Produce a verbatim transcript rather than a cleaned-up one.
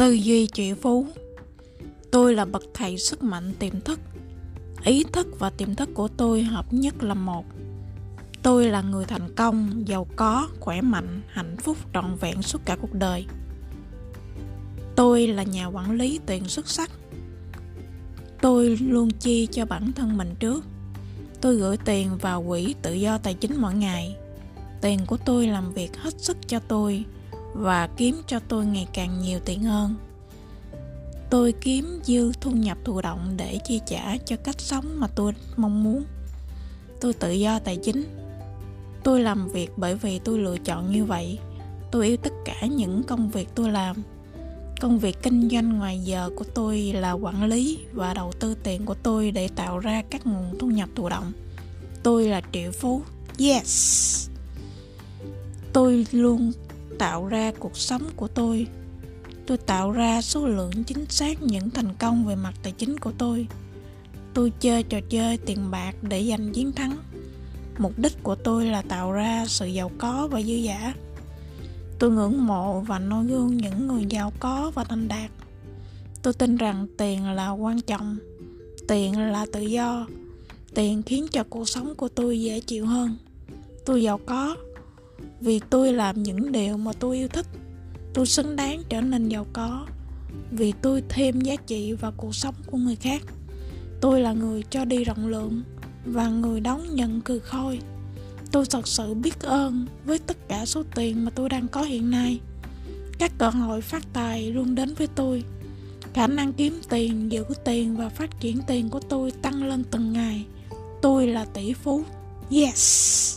Tư duy triệu phú. Tôi là bậc thầy sức mạnh tiềm thức. Ý thức và tiềm thức của tôi hợp nhất là một. Tôi là người thành công, giàu có, khỏe mạnh, hạnh phúc trọn vẹn suốt cả cuộc đời. Tôi là nhà quản lý tuyển xuất sắc. Tôi luôn chi cho bản thân mình trước. Tôi gửi tiền vào quỹ tự do tài chính mỗi ngày. Tiền của tôi làm việc hết sức cho tôi và kiếm cho tôi ngày càng nhiều tiền hơn. Tôi kiếm dư thu nhập thụ động để chi trả cho cách sống mà tôi mong muốn. Tôi tự do tài chính. Tôi làm việc bởi vì tôi lựa chọn như vậy. Tôi yêu tất cả những công việc tôi làm. Công việc kinh doanh ngoài giờ của tôi là quản lý và đầu tư tiền của tôi để tạo ra các nguồn thu nhập thụ động. Tôi là triệu phú. Yes! Tôi luôn tạo ra cuộc sống của tôi. Tôi tạo ra số lượng chính xác những thành công về mặt tài chính của tôi. Tôi chơi trò chơi tiền bạc để giành chiến thắng. Mục đích của tôi là tạo ra sự giàu có và dư dả. Tôi ngưỡng mộ và noi gương những người giàu có và thành đạt. Tôi tin rằng tiền là quan trọng. Tiền là tự do. Tiền khiến cho cuộc sống của tôi dễ chịu hơn. Tôi giàu có vì tôi làm những điều mà tôi yêu thích. Tôi xứng đáng trở nên giàu có vì tôi thêm giá trị vào cuộc sống của người khác. Tôi là người cho đi rộng lượng và người đón nhận cười khôi. Tôi thật sự biết ơn với tất cả số tiền mà tôi đang có hiện nay. Các cơ hội phát tài luôn đến với tôi. Khả năng kiếm tiền, giữ tiền và phát triển tiền của tôi tăng lên từng ngày. Tôi là tỷ phú. Yes!